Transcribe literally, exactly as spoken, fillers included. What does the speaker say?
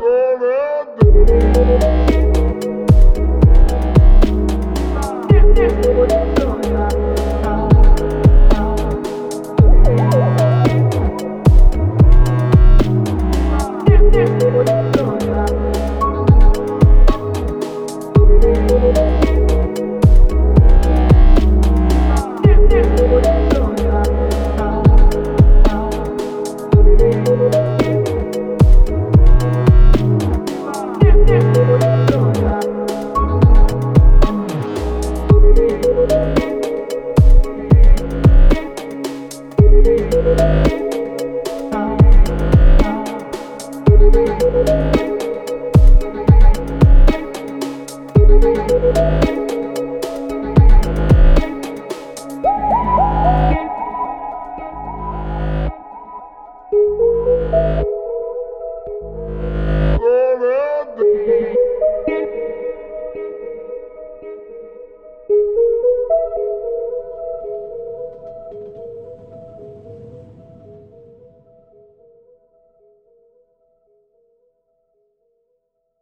What it does, I...